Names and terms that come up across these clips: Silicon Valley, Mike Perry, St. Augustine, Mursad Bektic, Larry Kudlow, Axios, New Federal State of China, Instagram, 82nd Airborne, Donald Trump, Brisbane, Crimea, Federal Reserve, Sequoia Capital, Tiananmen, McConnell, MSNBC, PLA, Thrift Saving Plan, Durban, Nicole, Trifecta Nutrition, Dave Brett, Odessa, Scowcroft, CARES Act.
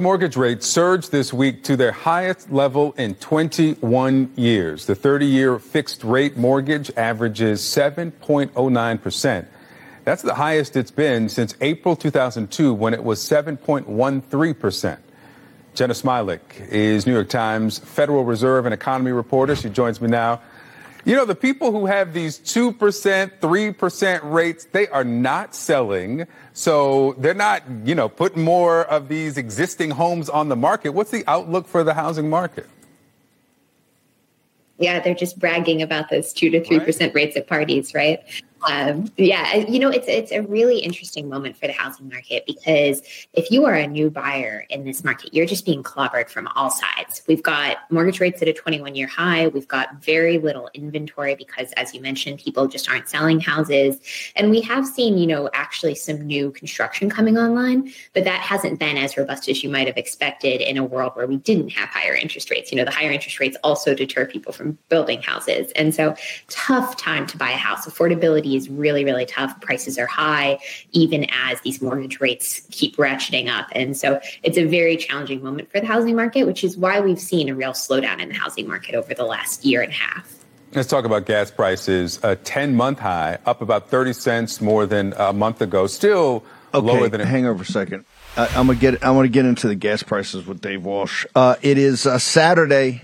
Mortgage rates surged this week to their highest level in 21 years. The 30-year fixed-rate mortgage averages 7.09%. That's the highest it's been since April 2002, when it was 7.13%. Jenna Smilek is New York Times Federal Reserve and economy reporter. She joins me now. You know, the people who have these 2%, 3% rates, they are not selling. So they're not, you know, putting more of these existing homes on the market. What's the outlook for the housing market? Yeah, they're just bragging about those 2 to 3% rates at parties, right? You know, it's a really interesting moment for the housing market, because if you are a new buyer in this market, you're just being clobbered from all sides. We've got mortgage rates at a 21-year high. We've got very little inventory because, as you mentioned, people just aren't selling houses. And we have seen, you know, actually some new construction coming online, but that hasn't been as robust as you might have expected in a world where we didn't have higher interest rates. You know, the higher interest rates also deter people from building houses. And so, tough time to buy a house. Affordability is really, really tough. Prices are high, even as these mortgage rates keep ratcheting up. And so it's a very challenging moment for the housing market, which is why we've seen a real slowdown in the housing market over the last year and a half. Let's talk about gas prices. A 10-month high, up about 30 cents more than a month ago. Still lower than... Hang over a second. I want to get into the gas prices with Dave Walsh. It is Saturday,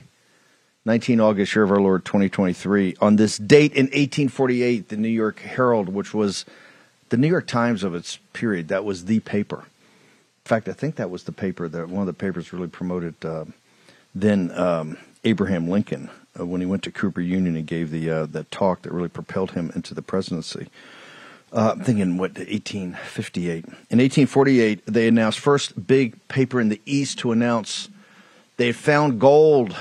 19 August, year of our Lord, 2023. On this date in 1848, the New York Herald, which was the New York Times of its period, that was the paper. In fact, I think that was the paper that one of the papers really promoted Abraham Lincoln when he went to Cooper Union and gave the talk that really propelled him into the presidency. I'm thinking, 1858. In 1848, they announced, first big paper in the East to announce they had found gold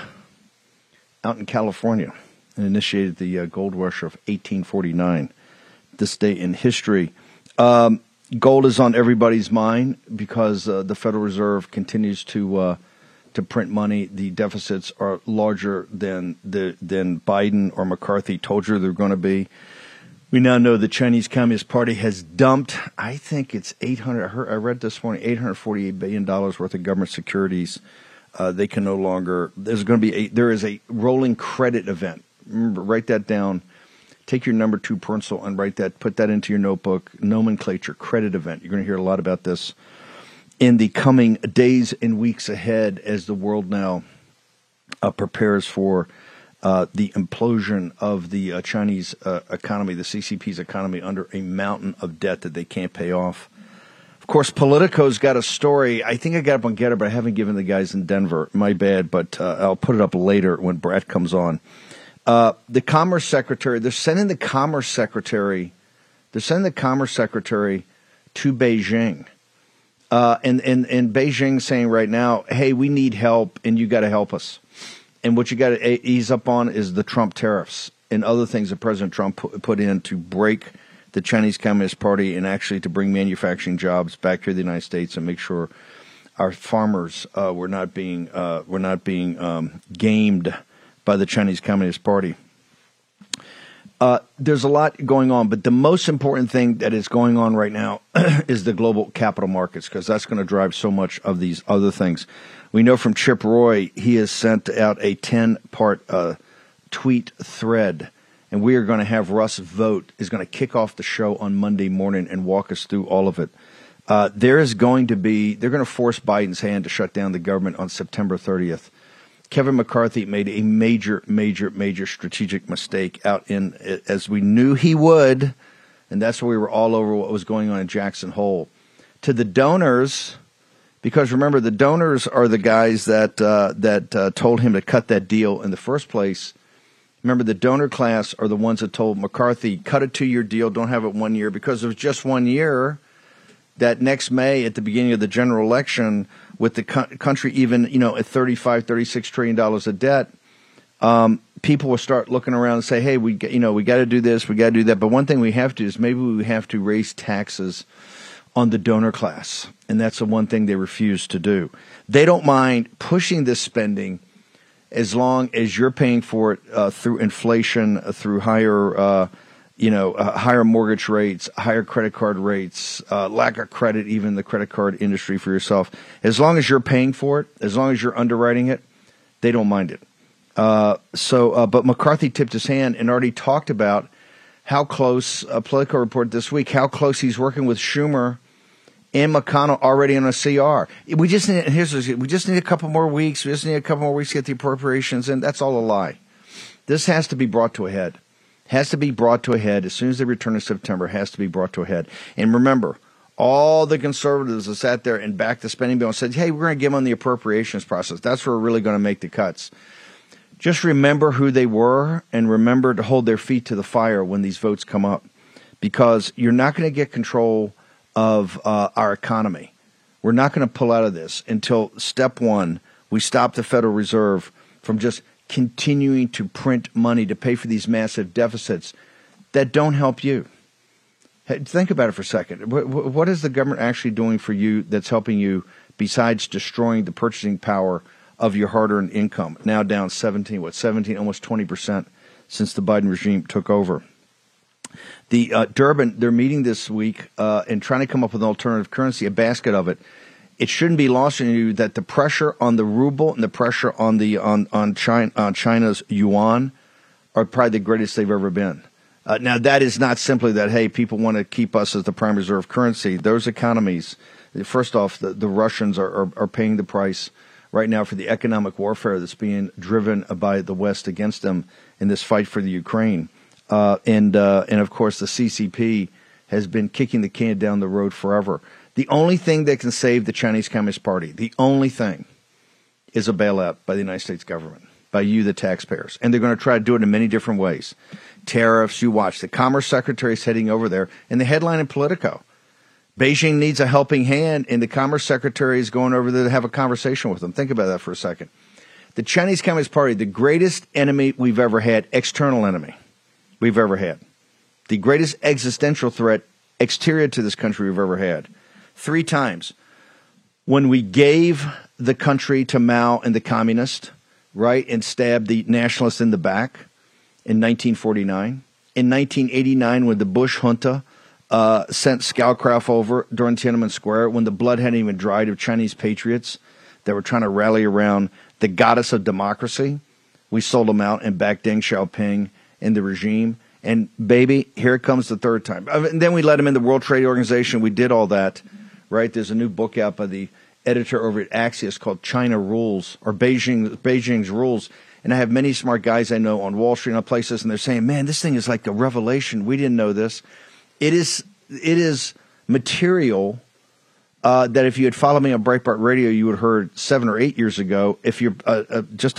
out in California, and initiated the gold rush of 1849, this day in history. Gold is on everybody's mind because the Federal Reserve continues to print money. The deficits are larger than Biden or McCarthy told you they're going to be. We now know the Chinese Communist Party has dumped, I think it's $848 billion worth of government securities. They can no longer, there is a rolling credit event. Remember, write that down. Take your number 2 pencil and write that, put that into your notebook, nomenclature, credit event. You're going to hear a lot about this in the coming days and weeks ahead as the world now prepares for the implosion of the Chinese economy, the CCP's economy, under a mountain of debt that they can't pay off. Of course, Politico's got a story. I think I got up on Gettr, but I haven't given the guys in Denver. My bad, but I'll put it up later when Brad comes on. The Commerce Secretary, they're sending the Commerce Secretary to Beijing. And Beijing's saying right now, hey, we need help, and you got to help us. And what you got to ease up on is the Trump tariffs and other things that President Trump put in to break the Chinese Communist Party and actually to bring manufacturing jobs back here to the United States and make sure our farmers were not being gamed by the Chinese Communist Party. There's a lot going on, but the most important thing that is going on right now is the global capital markets, because that's going to drive so much of these other things. We know from Chip Roy, he has sent out a 10-part tweet thread. And we are going to have Russ Vogt is going to kick off the show on Monday morning and walk us through all of it. They're going to force Biden's hand to shut down the government on September 30th. Kevin McCarthy made a major strategic mistake as we knew he would And that's where we were all over what was going on in Jackson Hole. To the donors, because remember, the donors are the guys that told him to cut that deal in the first place. Remember, the donor class are the ones that told McCarthy, cut a 2-year deal, don't have it 1 year, because it was just 1 year that next May at the beginning of the general election, with the country even, you know, at $35, $36 trillion of debt, people will start looking around and say, hey, we got to do this, we got to do that. But one thing we have to is maybe we have to raise taxes on the donor class. And that's the one thing they refuse to do. They don't mind pushing this spending as long as you're paying for it through inflation, through higher higher mortgage rates, higher credit card rates, lack of credit, even the credit card industry for yourself. As long as you're paying for it, as long as you're underwriting it, they don't mind it. But McCarthy tipped his hand and already talked about how close, a Politico report this week, how close he's working with Schumer and McConnell already on a CR. We just need a couple more weeks. We just need a couple more weeks to get the appropriations in. That's all a lie. This has to be brought to a head. Has to be brought to a head as soon as they return in September. Has to be brought to a head. And remember, all the conservatives that sat there and backed the spending bill and said, "Hey, we're going to give them the appropriations process. That's where we're really going to make the cuts." Just remember who they were, and remember to hold their feet to the fire when these votes come up, because you're not going to get control of our economy. We're not going to pull out of this until step one: we stop the Federal Reserve from just continuing to print money to pay for these massive deficits that don't help you. Hey, think about it for a second. What is the government actually doing for you that's helping you besides destroying the purchasing power of your hard-earned income, now down 17, almost 20% since the Biden regime took over? The Durban, they're meeting this week and trying to come up with an alternative currency, a basket of it. It shouldn't be lost on you that the pressure on the ruble and the pressure on the on China's yuan are probably the greatest they've ever been. Now, that is not simply that, hey, people want to keep us as the prime reserve currency. Those economies, first off, the Russians are paying the price right now for the economic warfare that's being driven by the West against them in this fight for the Ukraine. And of course, the CCP has been kicking the can down the road forever. The only thing that can save the Chinese Communist Party, the only thing, is a bailout by the United States government, by you, the taxpayers. And they're going to try to do it in many different ways. Tariffs, you watch. The Commerce Secretary is heading over there. And the headline in Politico, Beijing needs a helping hand, and the Commerce Secretary is going over there to have a conversation with them. Think about that for a second. The Chinese Communist Party, the greatest enemy we've ever had, external enemy we've ever had, the greatest existential threat exterior to this country we've ever had. 3 times when we gave the country to Mao and the communists, right, and stabbed the nationalists in the back in 1949. In 1989, when the Bush junta sent Scowcroft over during Tiananmen Square, when the blood hadn't even dried of Chinese patriots that were trying to rally around the goddess of democracy, we sold them out and backed Deng Xiaoping and the regime. And, baby, here comes the 3rd time. And then we let them in the World Trade Organization. We did all that. Right, there's a new book out by the editor over at Axios called China Rules, or Beijing's Rules. And I have many smart guys I know on Wall Street and other places, and they're saying, man, this thing is like a revelation. We didn't know this. It is material that if you had followed me on Breitbart Radio, you would have heard 7 or 8 years ago. If you're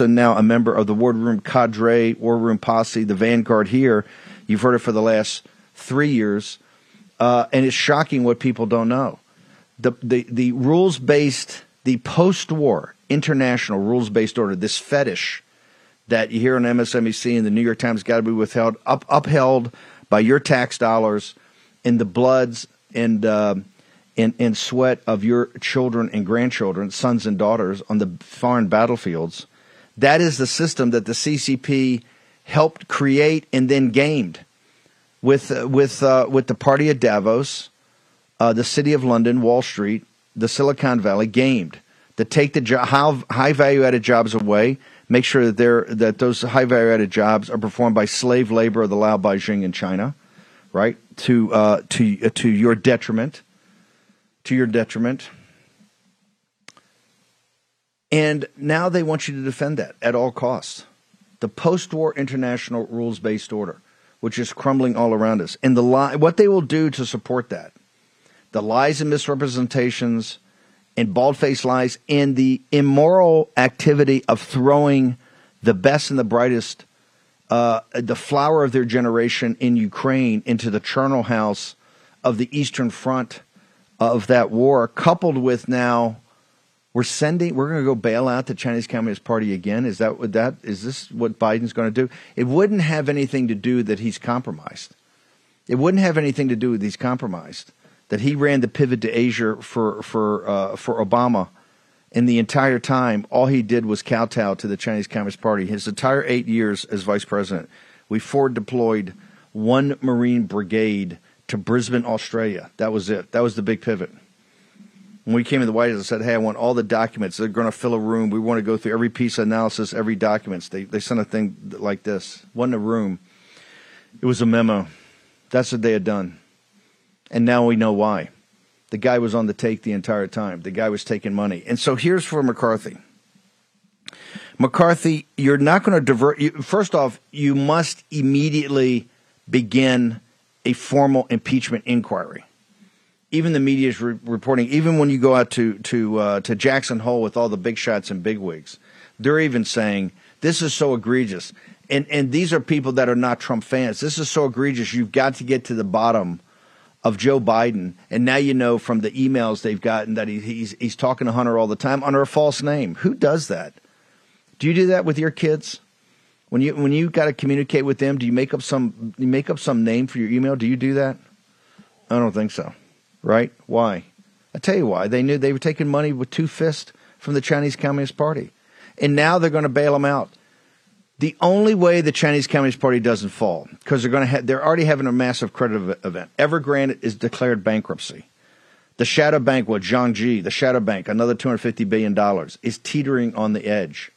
now a member of the War Room cadre, War Room Posse, the Vanguard here, you've heard it for the last 3 years. And it's shocking what people don't know. The rules-based, the post-war international rules-based order, this fetish that you hear on MSNBC and the New York Times, got to be upheld by your tax dollars in the bloods and sweat of your children and grandchildren, sons and daughters on the foreign battlefields. That is the system that the CCP helped create and then gamed with the party of Davos, the city of London, Wall Street, the Silicon Valley, gamed to take the high value-added jobs away, make sure that those high value-added jobs are performed by slave labor of the Lao Beijing in China, right? To your detriment, and now they want you to defend that at all costs. The post-war international rules-based order. which is crumbling all around us. And what they will do to support that, the lies and misrepresentations and bald-faced lies and the immoral activity of throwing the best and the brightest, the flower of their generation in Ukraine into the charnel house of the Eastern Front of that war, coupled with now we're going to go bail out the Chinese Communist Party again. Is this what Biden's going to do? It wouldn't have anything to do that he's compromised. It wouldn't have anything to do with he's compromised. That he ran the pivot to Asia for Obama, and the entire time all he did was kowtow to the Chinese Communist Party. His entire 8 years as vice president, we forward deployed one Marine brigade to Brisbane, Australia. That was it. That was the big pivot. When we came to the White House, I said, hey, I want all the documents. They're going to fill a room. We want to go through every piece of analysis, every documents. They sent a thing like this. It wasn't a room. It was a memo. That's what they had done. And now we know why. The guy was on the take the entire time. The guy was taking money. And so here's for McCarthy. McCarthy, you're not going to divert. First off, you must immediately begin a formal impeachment inquiry. Even the media is reporting, even when you go out to Jackson Hole with all the big shots and bigwigs, they're even saying this is so egregious. And these are people that are not Trump fans. This is so egregious. You've got to get to the bottom of Joe Biden. And now you know from the emails they've gotten that he's talking to Hunter all the time under a false name. Who does that? Do you do that with your kids? When you got to communicate with them, do you make up some name for your email? Do you do that? I don't think so. Right? Why? I tell you why. They knew they were taking money with two fists from the Chinese Communist Party. And now they're going to bail them out. The only way the Chinese Communist Party doesn't fall, because they're already having a massive credit event. Evergrande is declared bankruptcy. The shadow bank with Zhangji, the shadow bank, another $250 billion, is teetering on the edge.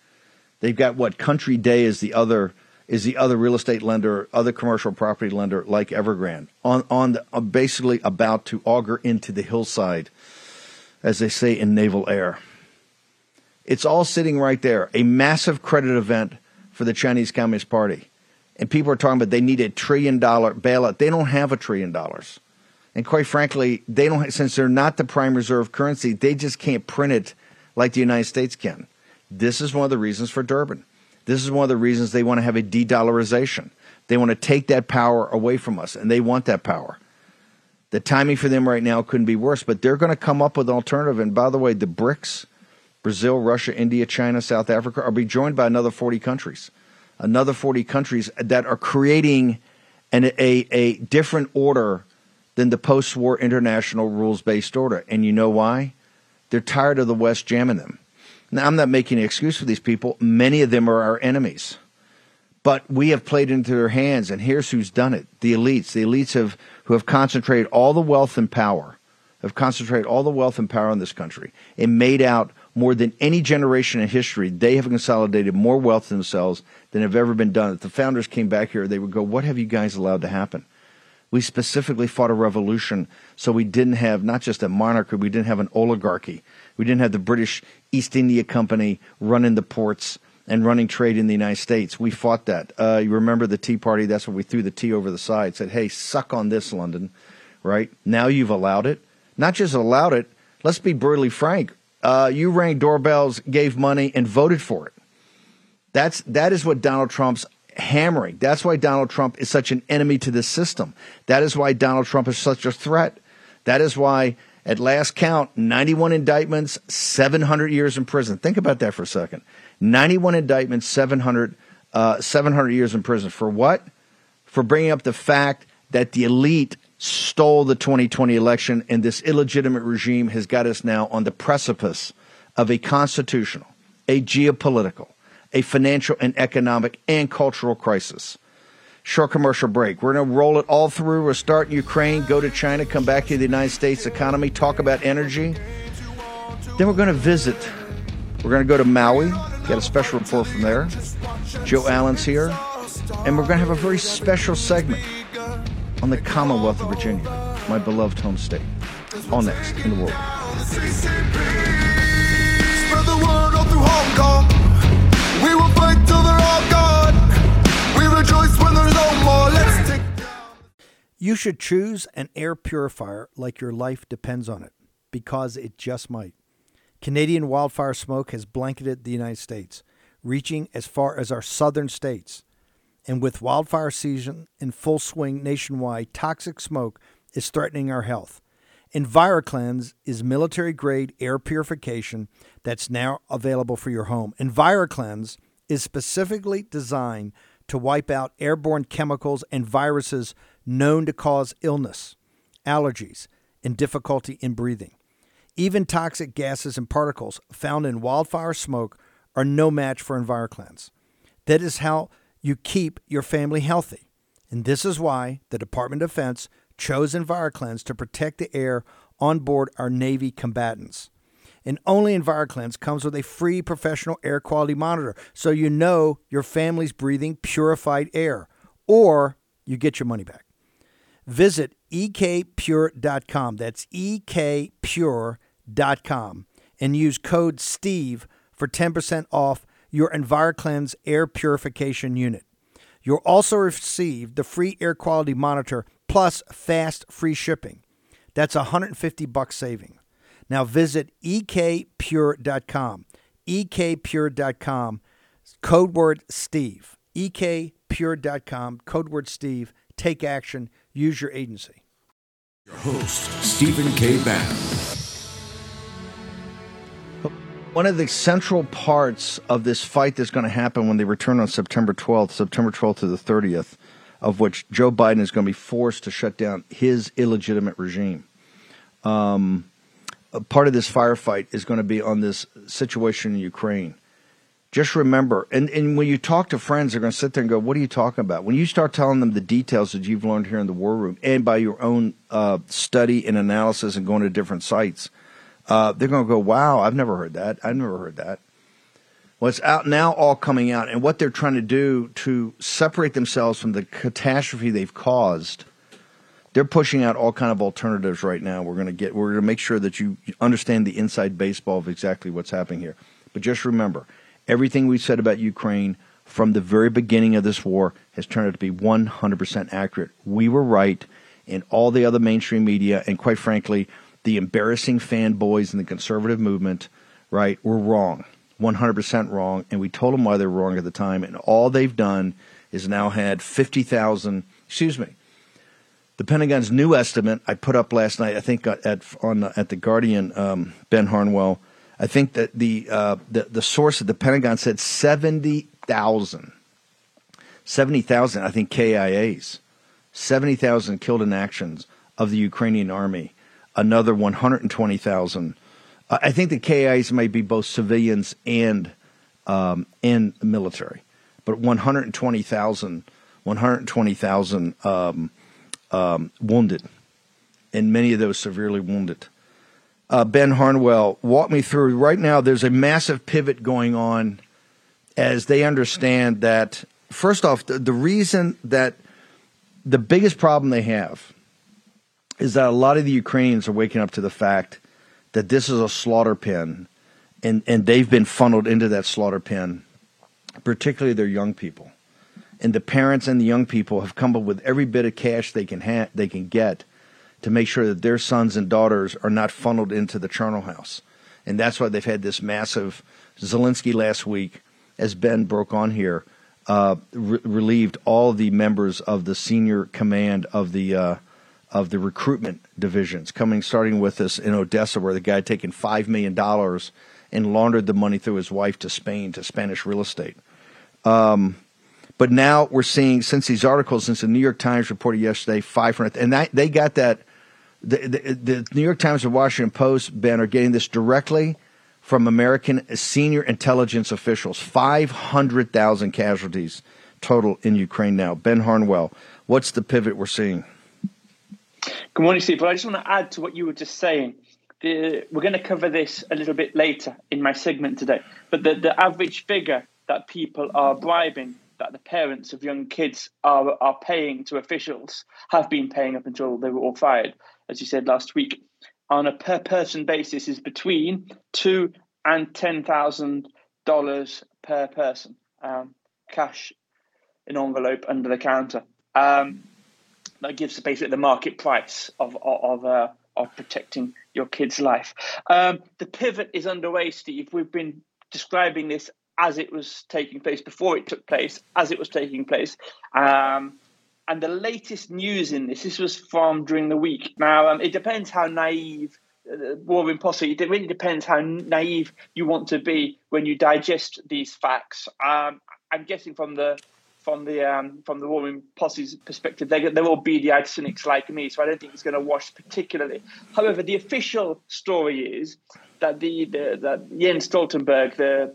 They've got Country Day is the other real estate lender, other commercial property lender like Evergrande, basically about to auger into the hillside, as they say in naval air. It's all sitting right there, a massive credit event for the Chinese Communist Party. And people are talking about they need $1 trillion bailout. They don't have $1 trillion. And quite frankly, they don't have, since they're not the prime reserve currency, they just can't print it like the United States can. This is one of the reasons for Durban. This is one of the reasons they want to have a de-dollarization. They want to take that power away from us, and they want that power. The timing for them right now couldn't be worse, but they're going to come up with an alternative. And by the way, the BRICS, Brazil, Russia, India, China, South Africa, are be joined by another 40 countries. Another 40 countries that are creating a different order than the post-war international rules-based order. And you know why? They're tired of the West jamming them. Now, I'm not making an excuse for these people. Many of them are our enemies. But we have played into their hands, and here's who's done it. The elites. The elites who have concentrated all the wealth and power, in this country and made out more than any generation in history. They have consolidated more wealth themselves than have ever been done. If the founders came back here, they would go, what have you guys allowed to happen? We specifically fought a revolution so we didn't have not just a monarchy, we didn't have an oligarchy. We didn't have the British East India Company running the ports and running trade in the United States. We fought that. You remember the Tea Party? That's when we threw the tea over the side, said, hey, suck on this, London, right? Now you've allowed it. Not just allowed it, let's be brutally frank. You rang doorbells, gave money, and voted for it. That is what Donald Trump's hammering. That's why Donald Trump is such an enemy to this system. That is why Donald Trump is such a threat. That is why, at last count, 91 indictments, 700 years in prison. Think about that for a second. 91 indictments, 700 years in prison. For what? For bringing up the fact that the elite stole the 2020 election, and this illegitimate regime has got us now on the precipice of a constitutional, a geopolitical, a financial and economic and cultural crisis. Short commercial break. We're going to roll it all through. We'll start in Ukraine, go to China, come back to the United States economy, talk about energy. Then we're going to visit. We're going to go to Maui, get a special report from there. Joe Allen's here. And we're going to have a very special segment on the Commonwealth of Virginia, my beloved home state. All next in the world. Spread the word all through Hong Kong. We will fight till they're all gone. Rejoice when there's no more. Let's take You should choose an air purifier like your life depends on it, because it just might. Canadian wildfire smoke has blanketed the United States, reaching as far as our southern states. And with wildfire season in full swing nationwide, toxic smoke is threatening our health. EnviroCleanse is military-grade air purification that's now available for your home. EnviroCleanse is specifically designed to wipe out airborne chemicals and viruses known to cause illness, allergies, and difficulty in breathing. Even toxic gases and particles found in wildfire smoke are no match for EnviroCleanse. That is how you keep your family healthy. And this is why the Department of Defense chose EnviroCleanse to protect the air on board our Navy combatants. And only EnviroCleanse comes with a free professional air quality monitor, so you know your family's breathing purified air, or you get your money back. Visit ekpure.com, that's ekpure.com, and use code STEVE for 10% off your EnviroCleanse air purification unit. You'll also receive the free air quality monitor plus fast free shipping. That's $150 saving. Now visit ekpure.com, ekpure.com, code word STEVE, ekpure.com, code word STEVE. Take action. Use your agency. Your host, Stephen K. Bannon. One of the central parts of this fight that's going to happen when they return on September 12th to the 30th, of which Joe Biden is going to be forced to shut down his illegitimate regime. Part of this firefight is going to be on this situation in Ukraine. Just remember, and when you talk to friends, they're going to sit there and go, what are you talking about? When you start telling them the details that you've learned here in the war room and by your own study and analysis and going to different sites, they're going to go, wow, I've never heard that. I've never heard that. Well, it's out now, all coming out. And what they're trying to do to separate themselves from the catastrophe they've caused, they're pushing out all kind of alternatives right now. We're going to make sure that you understand the inside baseball of exactly what's happening here. But just remember, everything we've said about Ukraine from the very beginning of this war has turned out to be 100% accurate. We were right, and all the other mainstream media, and quite frankly, the embarrassing fanboys in the conservative movement, right, were wrong, 100% wrong, and we told them why they were wrong at the time, and all they've done is now had 50,000, the Pentagon's new estimate I put up last night, I think at The Guardian, Ben Harnwell, I think that the source at the Pentagon said 70,000, I think KIAs, 70,000 killed in actions of the Ukrainian army, another 120,000. I think the KIAs may be both civilians and military, but 120,000 wounded, and many of those severely wounded. Ben Harnwell, walk me through. Right now, there's a massive pivot going on as they understand that, first off, the reason that the biggest problem they have is that a lot of the Ukrainians are waking up to the fact that this is a slaughter pen, and they've been funneled into that slaughter pen, particularly their young people. And the parents and the young people have come up with every bit of cash they can get to make sure that their sons and daughters are not funneled into the charnel house. And that's why they've had this massive Zelensky last week, as Ben broke on here, relieved all the members of the senior command of the recruitment divisions, starting with us in Odessa, where the guy had taken $5 million and laundered the money through his wife to Spain, to Spanish real estate. But now we're seeing, since the New York Times reported yesterday, 500, and they got that. The New York Times and Washington Post, Ben, are getting this directly from American senior intelligence officials. 500,000 casualties total in Ukraine now. Ben Harnwell, what's the pivot we're seeing? Good morning, Steve. Well, I just want to add to what you were just saying. We're going to cover this a little bit later in my segment today. But the average figure that people are bribing, that the parents of young kids are paying to officials, have been paying up until they were all fired, as you said last week, on a per person basis is between $2,000 and $10,000 per person, cash in envelope under the counter. that gives basically the market price of protecting your kid's life. The pivot is underway, Steve. We've been describing this as it was taking place, before it took place, as it was taking place. And the latest news in this was from during the week. Now, it depends how naive, War Room Posse, it really depends how naive you want to be when you digest these facts. I'm guessing from the War Room Posse's perspective, they're all beady-eyed cynics like me, so I don't think it's going to wash particularly. However, the official story is that that Jens Stoltenberg, the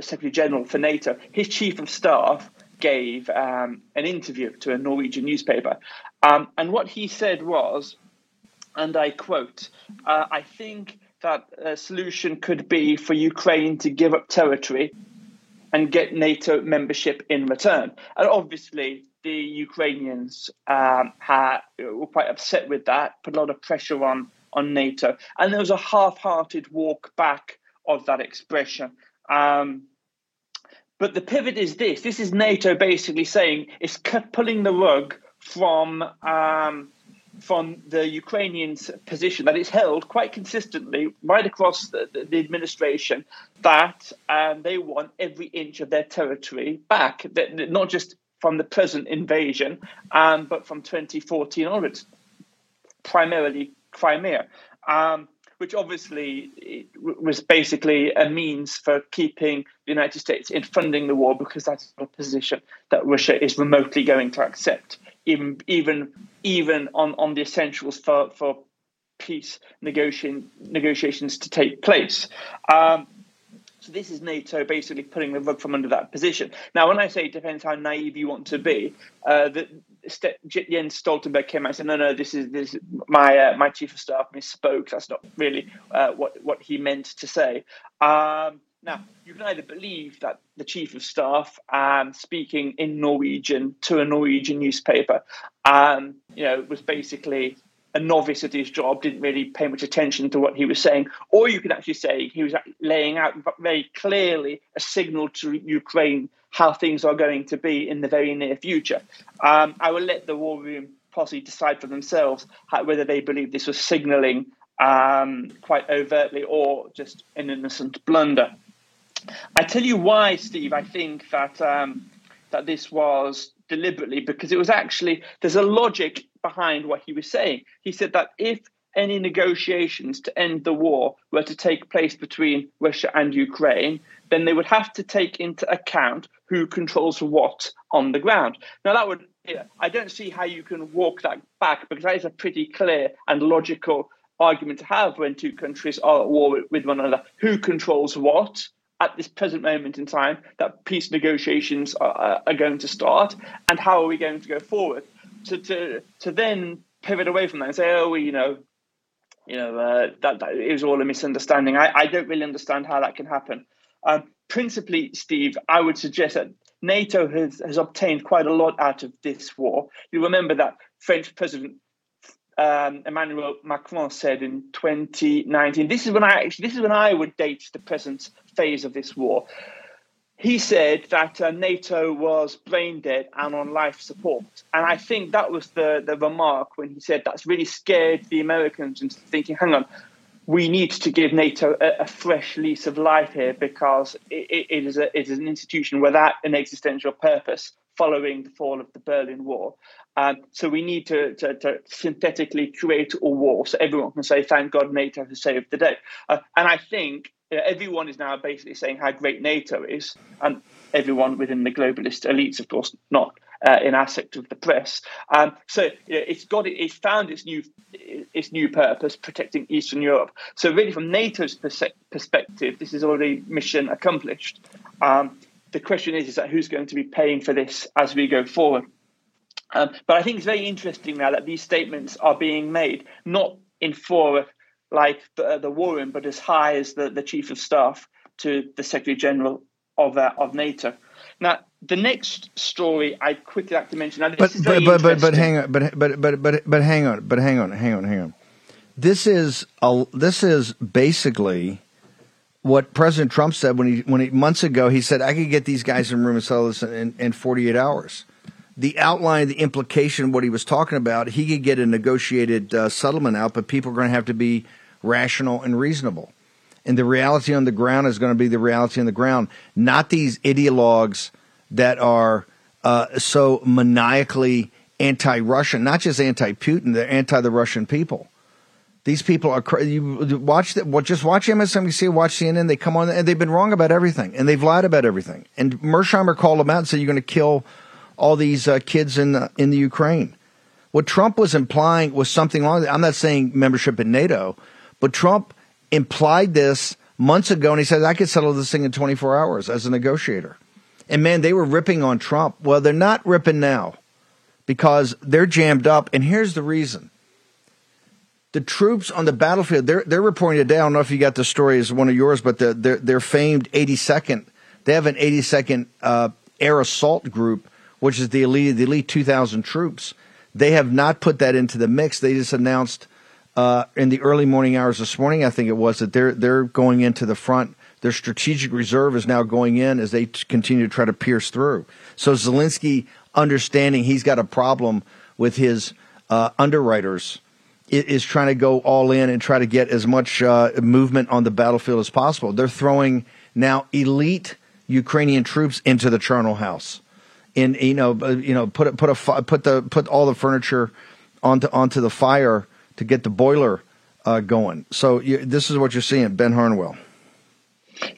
Secretary General for NATO, his chief of staff gave an interview to a Norwegian newspaper, and what he said was, and I quote, "I think that a solution could be for Ukraine to give up territory and get NATO membership in return." And obviously, the Ukrainians were quite upset with that, put a lot of pressure on NATO, and there was a half-hearted walk back of that expression. But the pivot is this. This is NATO basically saying it's pulling the rug from the Ukrainians' position that it's held quite consistently right across the administration, that they want every inch of their territory back, not just from the present invasion, but from 2014 onwards, primarily Crimea. Which obviously was basically a means for keeping the United States in funding the war, because that's a position that Russia is remotely going to accept, even on the essentials for peace negotiations to take place. So this is NATO basically pulling the rug from under that position. Now, when I say it depends how naive you want to be, Jens Stoltenberg came out and said, "No, this is my chief of staff misspoke. That's not really what he meant to say." Now, you can either believe that the chief of staff speaking in Norwegian to a Norwegian newspaper, was basically a novice at his job, didn't really pay much attention to what he was saying, or you can actually say he was laying out very clearly a signal to Ukraine how things are going to be in the very near future. I will let the War Room Posse decide for themselves whether they believe this was signalling quite overtly or just an innocent blunder. I tell you why, Steve, I think that this was deliberately, because it was actually, there's a logic behind what he was saying. He said that if any negotiations to end the war were to take place between Russia and Ukraine, then they would have to take into account who controls what on the ground. Now, that would, I don't see how you can walk that back, because that is a pretty clear and logical argument to have when two countries are at war with one another. Who controls what? At this present moment in time, that peace negotiations are going to start, and how are we going to go forward? To then pivot away from that and say, "Oh, well, that it was all a misunderstanding." I don't really understand how that can happen. Principally, Steve, I would suggest that NATO has obtained quite a lot out of this war. You remember that French President Emmanuel Macron said in 2019, this is when I would date the present phase of this war. He said that NATO was brain dead and on life support. And I think that was the remark when he said that's really scared the Americans into thinking, hang on, we need to give NATO a fresh lease of life here, because it is an institution without an existential purpose following the fall of the Berlin Wall. So we need to synthetically create a war so everyone can say, thank God NATO has saved the day. And I think everyone is now basically saying how great NATO is, and everyone within the globalist elites, of course, not in our sector of the press. It's found its new purpose, protecting Eastern Europe. So really, from NATO's perspective, this is already mission accomplished. The question is that who's going to be paying for this as we go forward? But I think it's very interesting now that these statements are being made, not in fora like the war room, but as high as the chief of staff to the Secretary General of NATO. Now, the next story I quickly like to mention. Now, hang on. This is basically what President Trump said when he months ago, he said, I could get these guys in room and sell this in 48 hours. the outline, the implication, what he was talking about, he could get a negotiated settlement out, but people are going to have to be rational and reasonable. And the reality on the ground is going to be the reality on the ground, not these ideologues that are so maniacally anti-Russian, not just anti-Putin, they're anti the Russian people. These people are crazy. You watch that. Well, just watch MSNBC, watch CNN. They come on, and they've been wrong about everything, and they've lied about everything. And Mersheimer called them out and said, "You're going to kill all these kids in the Ukraine." What Trump was implying was something along. I'm not saying membership in NATO, but Trump implied this months ago, and he said, "I could settle this thing in 24 hours as a negotiator." And man, they were ripping on Trump. Well, they're not ripping now because they're jammed up. And here's the reason. The troops on the battlefield, they're reporting today, I don't know if you got the story as one of yours, but their famed 82nd, they have an 82nd air assault group, which is the elite 2,000 troops. They have not put that into the mix. They just announced in the early morning hours this morning, I think it was, that they're going into the front. Their strategic reserve is now going in as they continue to try to pierce through. So Zelensky, understanding he's got a problem with his underwriters, is trying to go all in and try to get as much movement on the battlefield as possible. They're throwing now elite Ukrainian troops into the charnel house, and put all the furniture onto the fire to get the boiler going. So this is what you're seeing, Ben Harnwell.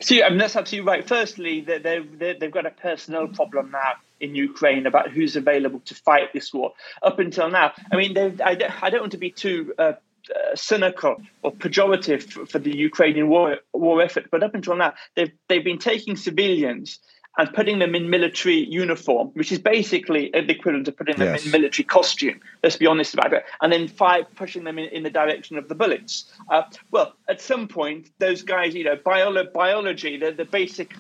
See, I mean, that's absolutely right. Firstly, they've got a personnel problem now in Ukraine about who's available to fight this war. Up until now, I mean, I don't want to be too cynical or pejorative for the Ukrainian war effort, but up until now, they've been taking civilians and putting them in military uniform, which is basically the equivalent of putting them in military costume. Let's be honest about it. And then pushing them in the direction of the bullets. Well, at some point, those guys, biology, the basic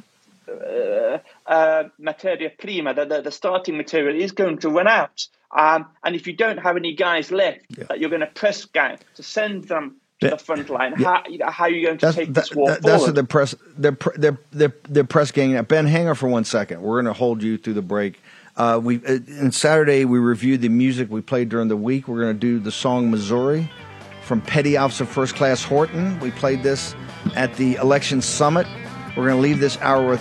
materia prima, the starting material, is going to run out. And if you don't have any guys left, you're going to press guys to send them to the front line. How are you going to take this war forward? That's what they're press ganging up. Ben, hang on for 1 second. We're going to hold you through the break. On Saturday, we reviewed the music we played during the week. We're going to do the song Missouri from Petty Officer First Class Horton. We played this at the election summit. We're going to leave this hour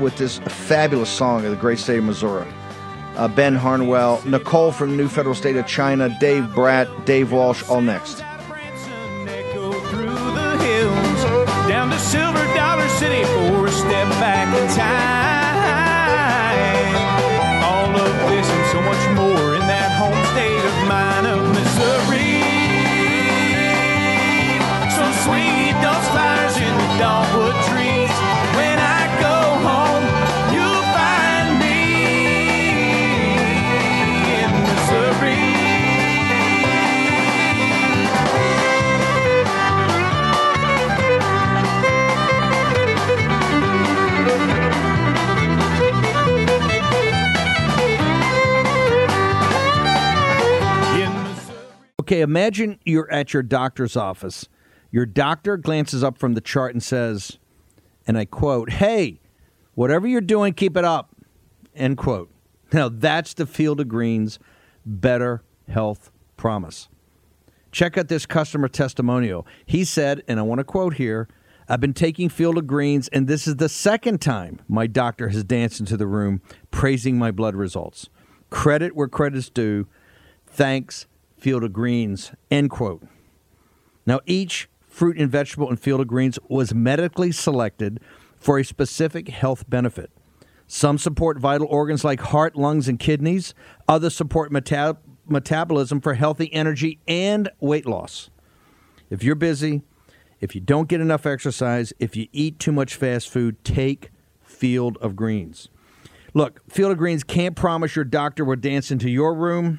with this fabulous song of the great state of Missouri. Ben Harnwell, Nicole from New Federal State of China, Dave Bratt, Dave Walsh, all next. Down to Silver Dollar City for a step back in time. All of this and so much more in that home state of mine of Missouri. So sweet those fires in the dogwood trees. When I go home, you'll find me in Missouri. Okay, imagine you're at your doctor's office. Your doctor glances up from the chart and says, and I quote, "Hey, whatever you're doing, keep it up," end quote. Now, that's the Field of Greens Better Health Promise. Check out this customer testimonial. He said, and I want to quote here, "I've been taking Field of Greens, and this is the second time my doctor has danced into the room praising my blood results. Credit where credit's due. Thanks, Field of Greens," end quote. Now, each fruit and vegetable in Field of Greens was medically selected for a specific health benefit. Some support vital organs like heart, lungs, and kidneys. Others support metabolism for healthy energy and weight loss. If you're busy, if you don't get enough exercise, if you eat too much fast food, take Field of Greens. Look, Field of Greens can't promise your doctor will dance into your room,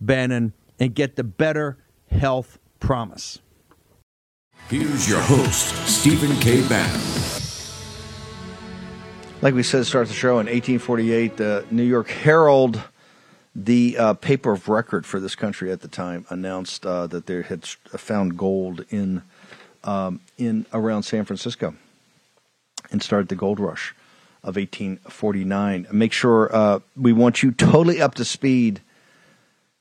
Bannon, and get the Better Health Promise. Here's your host, Stephen K. Bannon. Like we said to start the show, in 1848, the New York Herald, the paper of record for this country at the time, announced that they had found gold in around San Francisco and started the gold rush of 1849. Make sure we want you totally up to speed,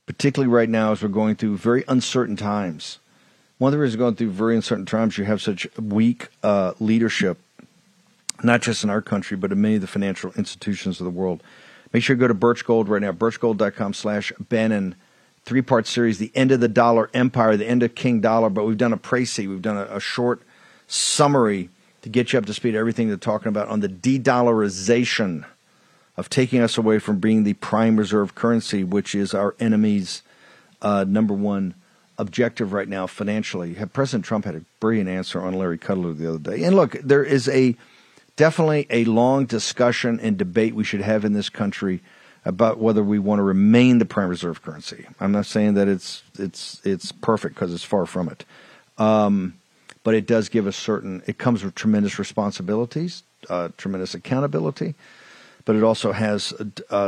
particularly right now as we're going through very uncertain times. One of the reasons going through very uncertain times, you have such weak leadership, not just in our country, but in many of the financial institutions of the world. Make sure you go to Birch Gold right now, birchgold.com/Bannon. Three-part series, The End of the Dollar Empire, The End of King Dollar. But we've done a précis. We've done a short summary to get you up to speed, everything they're talking about on the de-dollarization of taking us away from being the prime reserve currency, which is our enemy's number one objective right now financially. President Trump had a brilliant answer on Larry Kudlow the other day. And look, there is definitely a long discussion and debate we should have in this country about whether we want to remain the prime reserve currency. I'm not saying that it's perfect, because it's far from it. But it does give us it comes with tremendous responsibilities, tremendous accountability, but it also has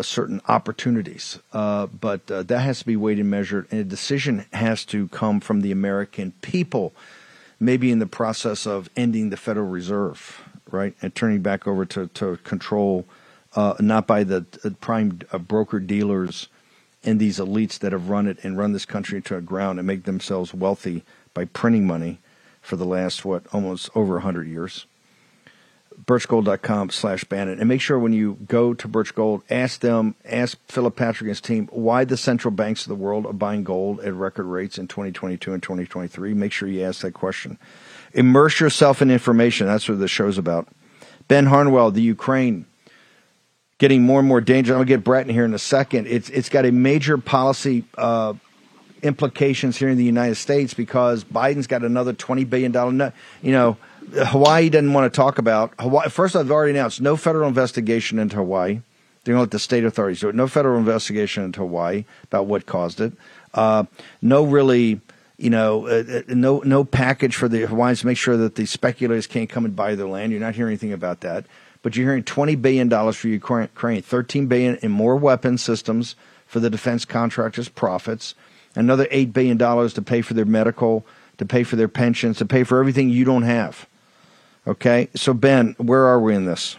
certain opportunities. But that has to be weighed and measured, and a decision has to come from the American people, maybe in the process of ending the Federal Reserve, right, and turning back over to control, not by the prime broker dealers and these elites that have run it and run this country to the ground and make themselves wealthy by printing money for the last, almost over 100 years. Birchgold.com/Bannon. And make sure when you go to Birch Gold, ask Philip Patrick and his team why the central banks of the world are buying gold at record rates in 2022 and 2023. Make sure you ask that question. Immerse yourself in information. That's what the show's about. Ben Harnwell, the Ukraine, getting more and more dangerous. I'm going to get Bratton here in a second. It's got a major policy implications here in the United States, because Biden's got another $20 billion. Hawaii doesn't want to talk about Hawaii. First, I've already announced no federal investigation into Hawaii. They're going to let the state authorities do it. No federal investigation into Hawaii about what caused it. No package for the Hawaiians to make sure that the speculators can't come and buy their land. You're not hearing anything about that. But you're hearing $20 billion for Ukraine, $13 billion in more weapons systems for the defense contractors' profits, another $8 billion to pay for their medical, to pay for their pensions, to pay for everything you don't have. Okay? So, Ben, where are we in this?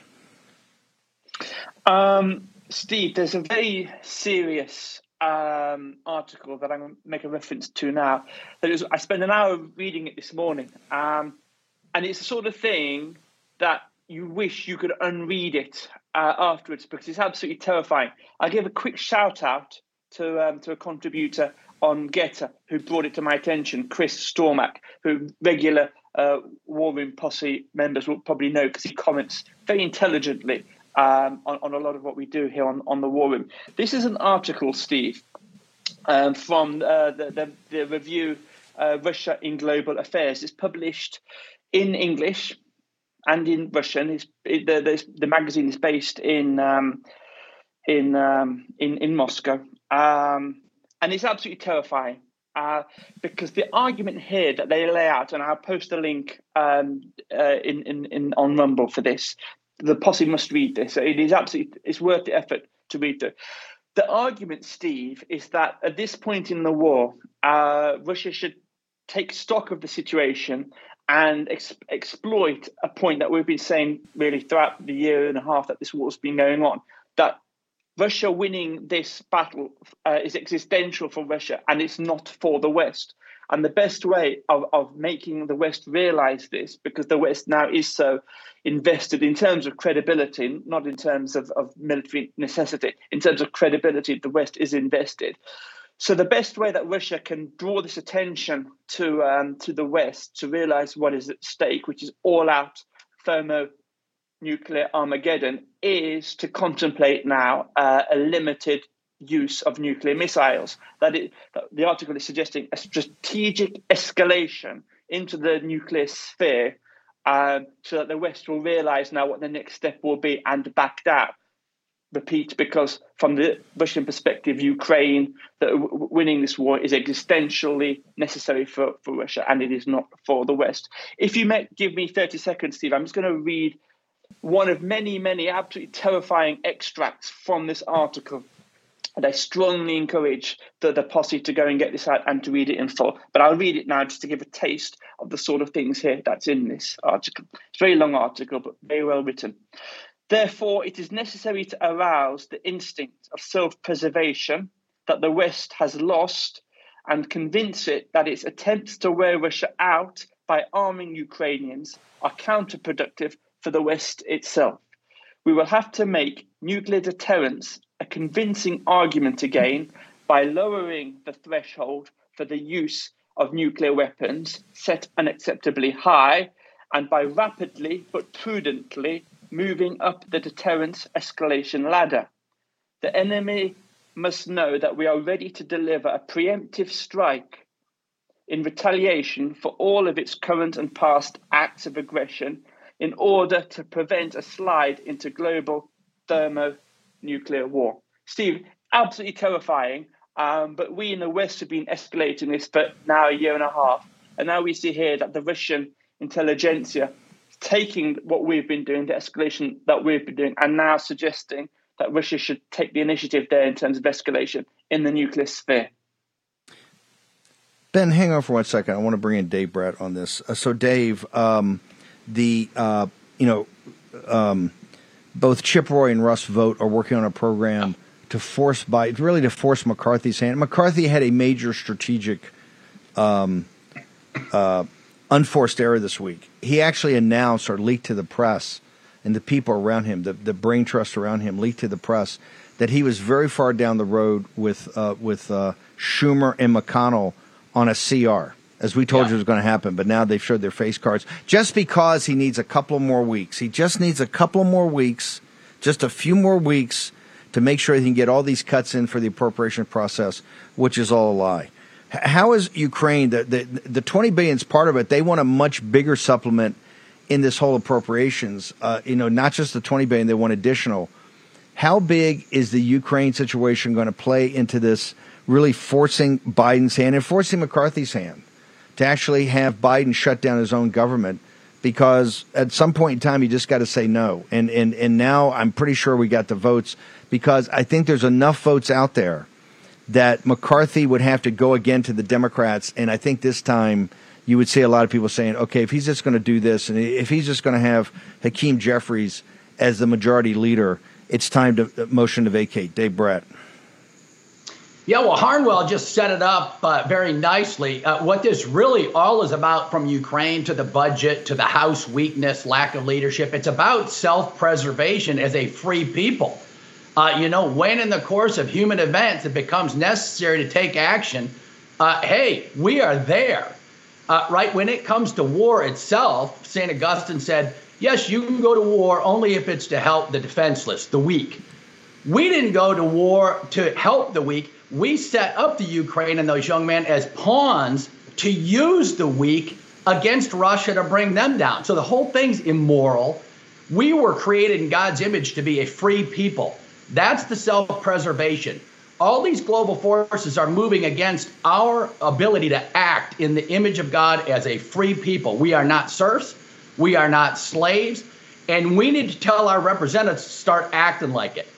Steve, there's a very serious article that I'm going to make a reference to now. I spent an hour reading it this morning. And it's the sort of thing that you wish you could unread it afterwards, because it's absolutely terrifying. I'll give a quick shout-out to a contributor on Gettr, who brought it to my attention, Chris Stormack, who regular War Room Posse members will probably know, because he comments very intelligently on a lot of what we do here on the War Room. This is an article, Steve, from the review Russia in Global Affairs. It's published in English and in Russian. The magazine is based in Moscow. And it's absolutely terrifying, because the argument here that they lay out, and I'll post a link on Rumble for this. The posse must read this. It is absolutely, it's worth the effort to read it. The argument, Steve, is that at this point in the war, Russia should take stock of the situation and exploit a point that we've been saying really throughout the year and a half that this war's been going on, that Russia winning this battle is existential for Russia, and it's not for the West. And the best way of making the West realize this, because the West now is so invested in terms of credibility, not in terms of military necessity, in terms of credibility, the West is invested. So the best way that Russia can draw this attention to the West to realize what is at stake, which is all-out thermonuclear Armageddon, is to contemplate now a limited use of nuclear missiles. The article is suggesting a strategic escalation into the nuclear sphere, so that the West will realize now what the next step will be and back down. repeat, because from the Russian perspective, Ukraine, that winning this war is existentially necessary for Russia, and it is not for the West. If you give me 30 seconds, Steve, I'm just going to read one of many, many absolutely terrifying extracts from this article. And I strongly encourage the posse to go and get this out and to read it in full. But I'll read it now just to give a taste of the sort of things here that's in this article. It's a very long article, but very well written. Therefore, it is necessary to arouse the instinct of self-preservation that the West has lost and convince it that its attempts to wear Russia out by arming Ukrainians are counterproductive for the West itself. We will have to make nuclear deterrence a convincing argument again by lowering the threshold for the use of nuclear weapons set unacceptably high and by rapidly but prudently moving up the deterrence escalation ladder. The enemy must know that we are ready to deliver a preemptive strike in retaliation for all of its current and past acts of aggression in order to prevent a slide into global thermonuclear war. Steve, absolutely terrifying, but we in the West have been escalating this for now a year and a half, and now we see here that the Russian intelligentsia taking what we've been doing, the escalation that we've been doing, and now suggesting that Russia should take the initiative there in terms of escalation in the nuclear sphere. Ben, hang on for 1 second. I want to bring in Dave Brett on this. So, Dave, both Chip Roy and Russ Vought are working on a program to force McCarthy's hand. McCarthy had a major strategic unforced error this week. He actually announced or leaked to the press, and the people around him, the brain trust around him, leaked to the press that he was very far down the road with Schumer and McConnell on a CR, as we told you was going to happen. But now they've showed their face cards just because he needs a couple more weeks. He just needs a couple more weeks, just a few more weeks to make sure he can get all these cuts in for the appropriation process, which is all a lie. How is Ukraine, the $20 billion is part of it. They want a much bigger supplement in this whole appropriations, not just the $20 billion, they want additional. How big is the Ukraine situation going to play into this really forcing Biden's hand and forcing McCarthy's hand to actually have Biden shut down his own government? Because at some point in time, you just got to say no. And now I'm pretty sure we got the votes, because I think there's enough votes out there that McCarthy would have to go again to the Democrats. And I think this time you would see a lot of people saying, OK, if he's just going to do this, and if he's just going to have Hakeem Jeffries as the majority leader, it's time to motion to vacate. Dave Brett. Yeah, well, Harnwell just set it up very nicely. What this really all is about, from Ukraine to the budget to the House weakness, lack of leadership, it's about self-preservation as a free people. When in the course of human events it becomes necessary to take action, hey, we are there, right? When it comes to war itself, St. Augustine said, yes, you can go to war only if it's to help the defenseless, the weak. We didn't go to war to help the weak. We set up the Ukraine and those young men as pawns to use the weak against Russia to bring them down. So the whole thing's immoral. We were created in God's image to be a free people. That's the self-preservation. All these global forces are moving against our ability to act in the image of God as a free people. We are not serfs. We are not slaves. And we need to tell our representatives to start acting like it.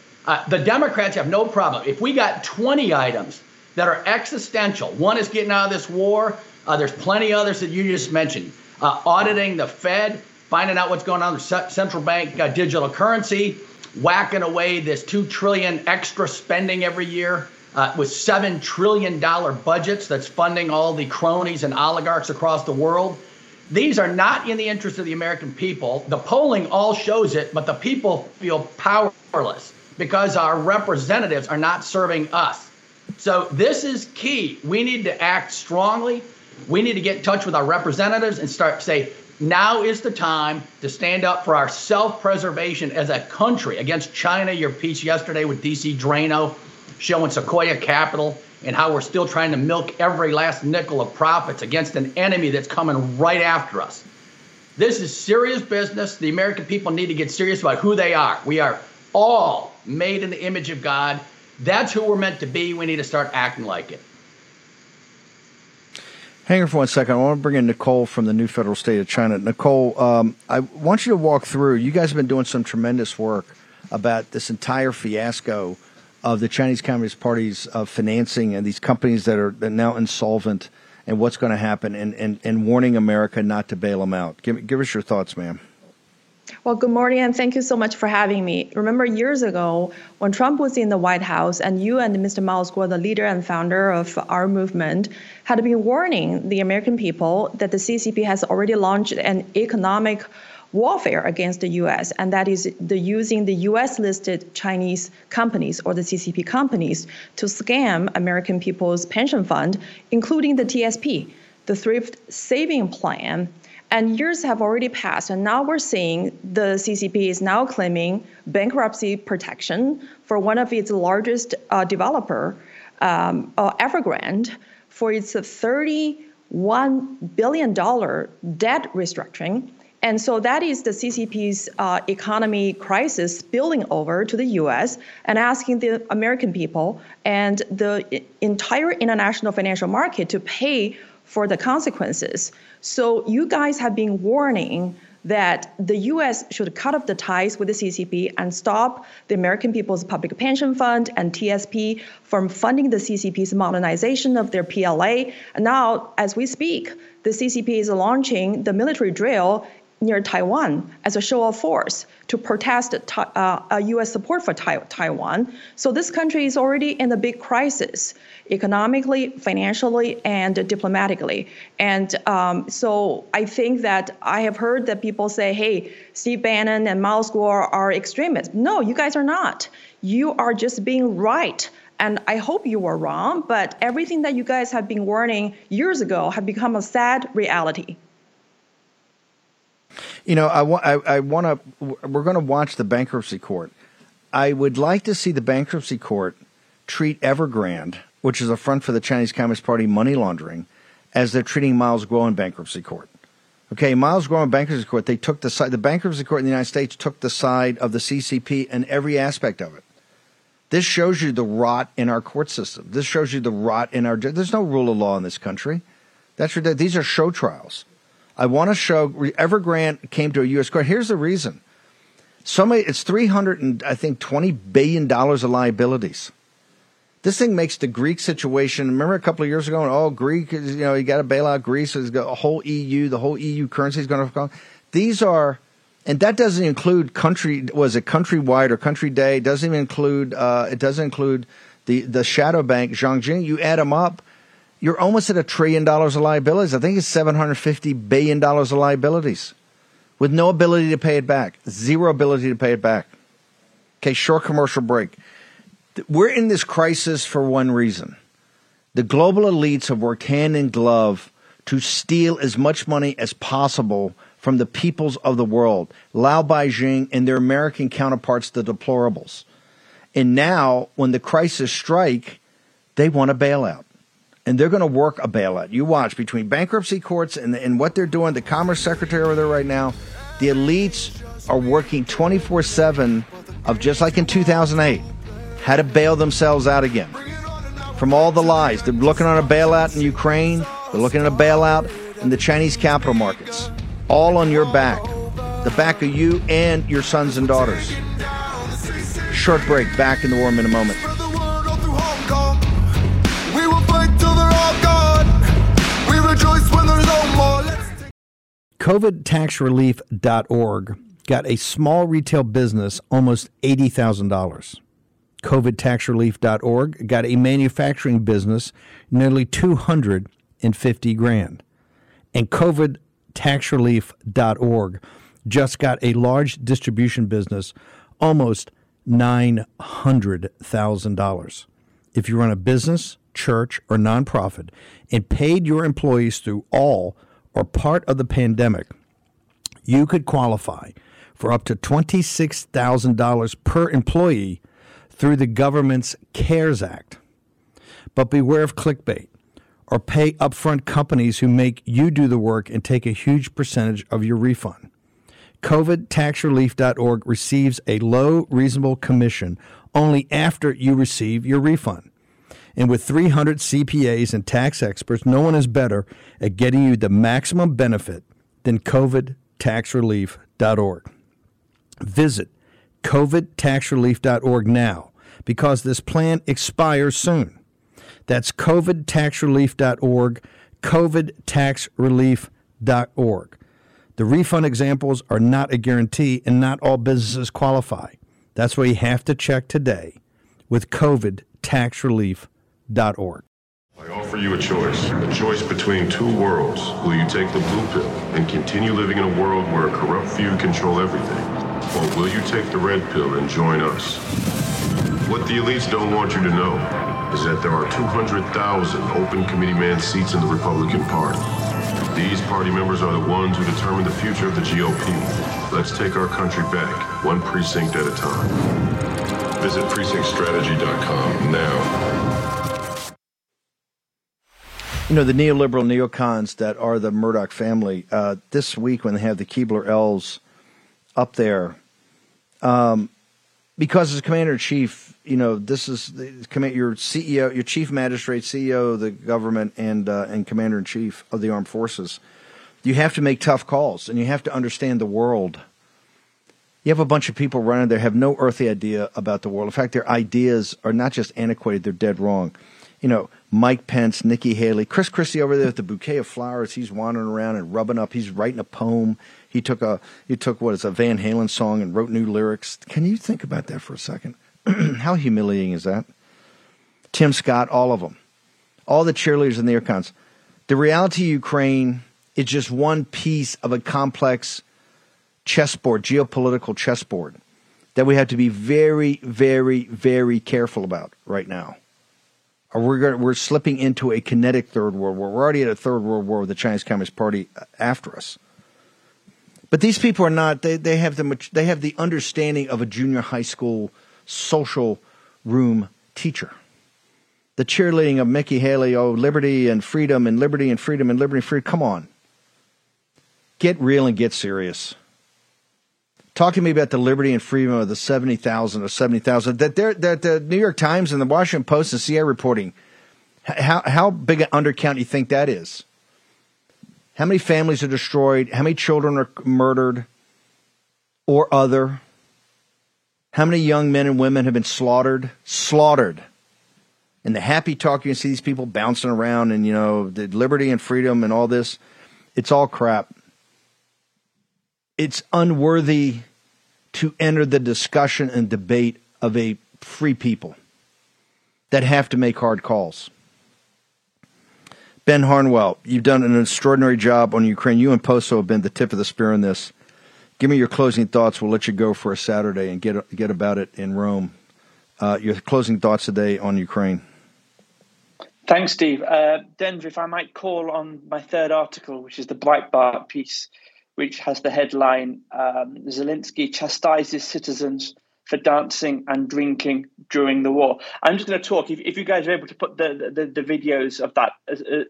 The Democrats have no problem. If we got 20 items that are existential, one is getting out of this war. There's plenty others that you just mentioned. Auditing the Fed, finding out what's going on with central bank digital currency, whacking away this $2 trillion extra spending every year with $7 trillion budgets that's funding all the cronies and oligarchs across the world. These are not in the interest of the American people. The polling all shows it, but the people feel powerless because our representatives are not serving us. So this is key. We need to act strongly. We need to get in touch with our representatives and start say, now is the time to stand up for our self-preservation as a country against China. Your piece yesterday with DC Drano showing Sequoia Capital and how we're still trying to milk every last nickel of profits against an enemy that's coming right after us. This is serious business. The American people need to get serious about who they are. We are all made in the image of God. That's who we're meant to be. We need to start acting like it. Hang on for 1 second. I want to bring in Nicole from the New Federal State of China. Nicole, I want you to walk through. You guys have been doing some tremendous work about this entire fiasco of the Chinese Communist Party's financing and these companies that are now insolvent and what's going to happen and warning America not to bail them out. Give us your thoughts, ma'am. Well, good morning, and thank you so much for having me. Remember years ago when Trump was in the White House and you and Mr. Miles Guo, the leader and founder of our movement, had been warning the American people that the CCP has already launched an economic warfare against the U.S., and that is using the U.S.-listed Chinese companies or the CCP companies to scam American people's pension fund, including the TSP, the Thrift Saving Plan. And years have already passed, and now we're seeing the CCP is now claiming bankruptcy protection for one of its largest developer, Evergrande, for its $31 billion debt restructuring. And so that is the CCP's economy crisis spilling over to the U.S. and asking the American people and the entire international financial market to pay for the consequences. So you guys have been warning that the U.S. should cut off the ties with the CCP and stop the American People's Public Pension Fund and TSP from funding the CCP's modernization of their PLA. And now, as we speak, the CCP is launching the military drill near Taiwan as a show of force to protest U.S. support for Taiwan. So this country is already in a big crisis, economically, financially, and diplomatically. And so I think that I have heard that people say, hey, Steve Bannon and Miles Guo are extremists. No, you guys are not. You are just being right. And I hope you were wrong, but everything that you guys have been warning years ago have become a sad reality. You know, we're going to watch the bankruptcy court. I would like to see the bankruptcy court treat Evergrande, which is a front for the Chinese Communist Party money laundering, as they're treating Miles Guo in bankruptcy court. Okay, Miles Guo in bankruptcy court, they took the side. The bankruptcy court in the United States took the side of the CCP in every aspect of it. This shows you the rot in our court system. This shows you the rot in our. There's no rule of law in this country. That's ridiculous. These are show trials. I want to show Evergrande came to a U.S. court. Here's the reason. It's $320 billion of liabilities. This thing makes the Greek situation. Remember a couple of years ago, Greek, you got to bail out Greece. So the whole EU currency is going to fall. These are, and that doesn't include countrywide or country day. It doesn't even include. It doesn't include the shadow bank Zhangjing. You add them up. You're almost at $1 trillion of liabilities. I think it's $750 billion of liabilities with no ability to pay it back. Zero ability to pay it back. Okay, short commercial break. We're in this crisis for one reason. The global elites have worked hand in glove to steal as much money as possible from the peoples of the world, Lao Beijing and their American counterparts, the deplorables. And now when the crisis strike, they want a bailout. And they're going to work a bailout. You watch between bankruptcy courts and what they're doing, the Commerce Secretary over there right now, the elites are working 24/7 of just like in 2008, how to bail themselves out again from all the lies. They're looking on a bailout in Ukraine. They're looking at a bailout in the Chinese capital markets, all on your back, the back of you and your sons and daughters. Short break, back in the War Room in a moment. COVIDTaxRelief.org got a small retail business almost $80,000. COVIDTaxRelief.org got a manufacturing business nearly $250,000. And COVIDTaxRelief.org just got a large distribution business almost $900,000. If you run a business, church, or nonprofit and paid your employees through all or part of the pandemic, you could qualify for up to $26,000 per employee through the government's CARES Act. But beware of clickbait or pay upfront companies who make you do the work and take a huge percentage of your refund. covidtaxrelief.org receives a low, reasonable commission only after you receive your refund. And with 300 CPAs and tax experts, no one is better at getting you the maximum benefit than covidtaxrelief.org. Visit covidtaxrelief.org now because this plan expires soon. That's covidtaxrelief.org, covidtaxrelief.org. The refund examples are not a guarantee and not all businesses qualify. That's why you have to check today with covidtaxrelief.org. I offer you a choice between two worlds. Will you take the blue pill and continue living in a world where a corrupt few control everything? Or will you take the red pill and join us? What the elites don't want you to know is that there are 200,000 open committeeman seats in the Republican Party. These party members are the ones who determine the future of the GOP. Let's take our country back, one precinct at a time. Visit precinctstrategy.com now. You know, the neoliberal neocons that are the Murdoch family, this week when they have the Keebler elves up there, because as commander-in-chief, you this is your CEO, your chief magistrate, CEO of the government, and commander-in-chief of the armed forces. You have to make tough calls, and you have to understand the world. You have a bunch of people running there have no earthly idea about the world. In fact, their ideas are not just antiquated, they're dead wrong. You know, Mike Pence, Nikki Haley, Chris Christie over there with the bouquet of flowers. He's wandering around and rubbing up. He's writing a poem. He took a Van Halen song and wrote new lyrics. Can you think about that for a second? How humiliating is that? Tim Scott, all of them, all the cheerleaders and the neocons. The reality of Ukraine is just one piece of a complex chessboard, geopolitical chessboard, that we have to be very, very, very careful about right now. We're slipping into a kinetic third world war. We're already at a third world war with the Chinese Communist Party after us. But these people are not. They have the understanding of a junior high school social room teacher. The cheerleading of Mickey Haley, oh, liberty and freedom and liberty and freedom and liberty and freedom. Come on. Get real and get serious. Talk to me about the liberty and freedom of the 70,000 or 70,000 that the New York Times and the Washington Post and CIA reporting. How big an undercount do you think that is? How many families are destroyed? How many children are murdered or other? How many young men and women have been slaughtered? Slaughtered. And the happy talk, you can see these people bouncing around and, the liberty and freedom and all this. It's all crap. It's unworthy to enter the discussion and debate of a free people that have to make hard calls. Ben Harnwell, you've done an extraordinary job on Ukraine. You and Poso have been the tip of the spear in this. Give me your closing thoughts. We'll let you go for a Saturday and get about it in Rome. Your closing thoughts today on Ukraine. Thanks, Steve. Denver, if I might call on my third article, which is the Breitbart piece, which has the headline, Zelensky chastises citizens for dancing and drinking during the war. I'm just going to talk. If you guys are able to put the videos of that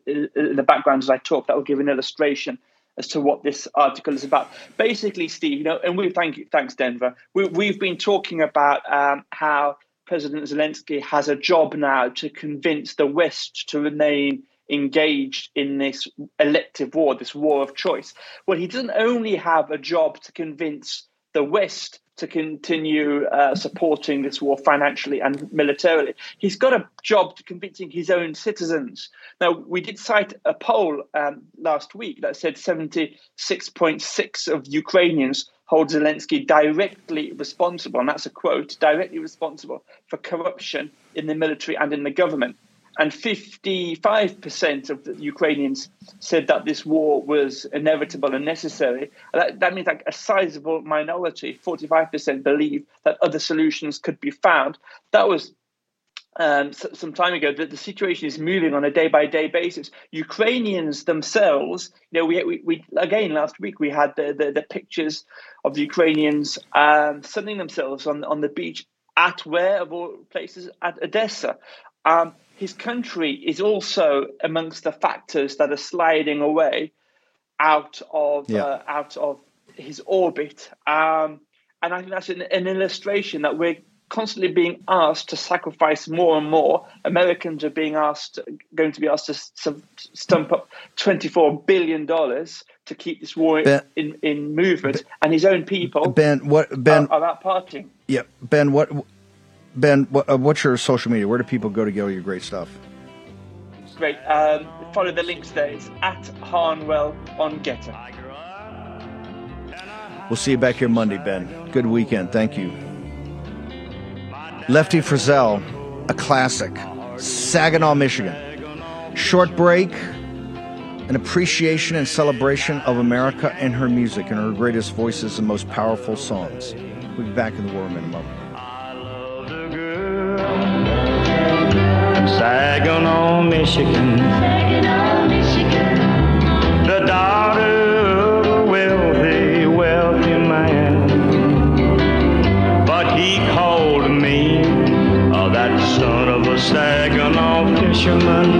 in the background as I talk, that will give an illustration as to what this article is about. Basically, Steve, and we thank you. Thanks, Denver. We've been talking about how President Zelensky has a job now to convince the West to remain engaged in this elective war, this war of choice. Well, he doesn't only have a job to convince the West to continue supporting this war financially and militarily. He's got a job to convincing his own citizens. Now, we did cite a poll last week that said 76.6% of Ukrainians hold Zelensky directly responsible, and that's a quote, directly responsible for corruption in the military and in the government. And 55% of the Ukrainians said that this war was inevitable and necessary. That means like a sizable minority, 45%, believe that other solutions could be found. That was some time ago. The situation is moving on a day-by-day basis. Ukrainians themselves, we again, last week we had the pictures of the Ukrainians sunning themselves on the beach at where, of all places, at Odessa. His country is also amongst the factors that are sliding away out of his orbit. And I think that's an illustration that we're constantly being asked to sacrifice more and more. Americans are being asked, going to be asked to stump up $24 billion to keep this war in movement. And his own people are outpartying. Yeah, Ben, what's your social media? Where do people go to get all your great stuff? Great. Follow the links there. It's @Harnwell on Gettr. We'll see you back here Monday, Ben. Good weekend. Thank you. Lefty Frizzell, a classic. Saginaw, Michigan. Short break, an appreciation and celebration of America and her music and her greatest voices and most powerful songs. We'll be back in the War Room in a moment. Saginaw, Michigan. Saginaw, Michigan. The daughter of a wealthy, wealthy man. But he called me, that son of a Saginaw fisherman,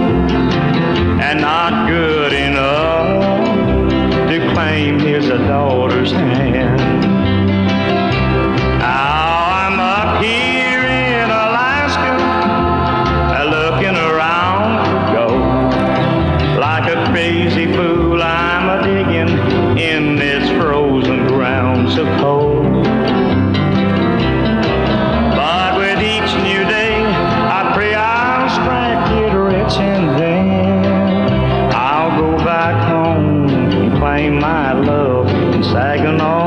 and not good enough to claim his daughter's hand. Now I'm up here.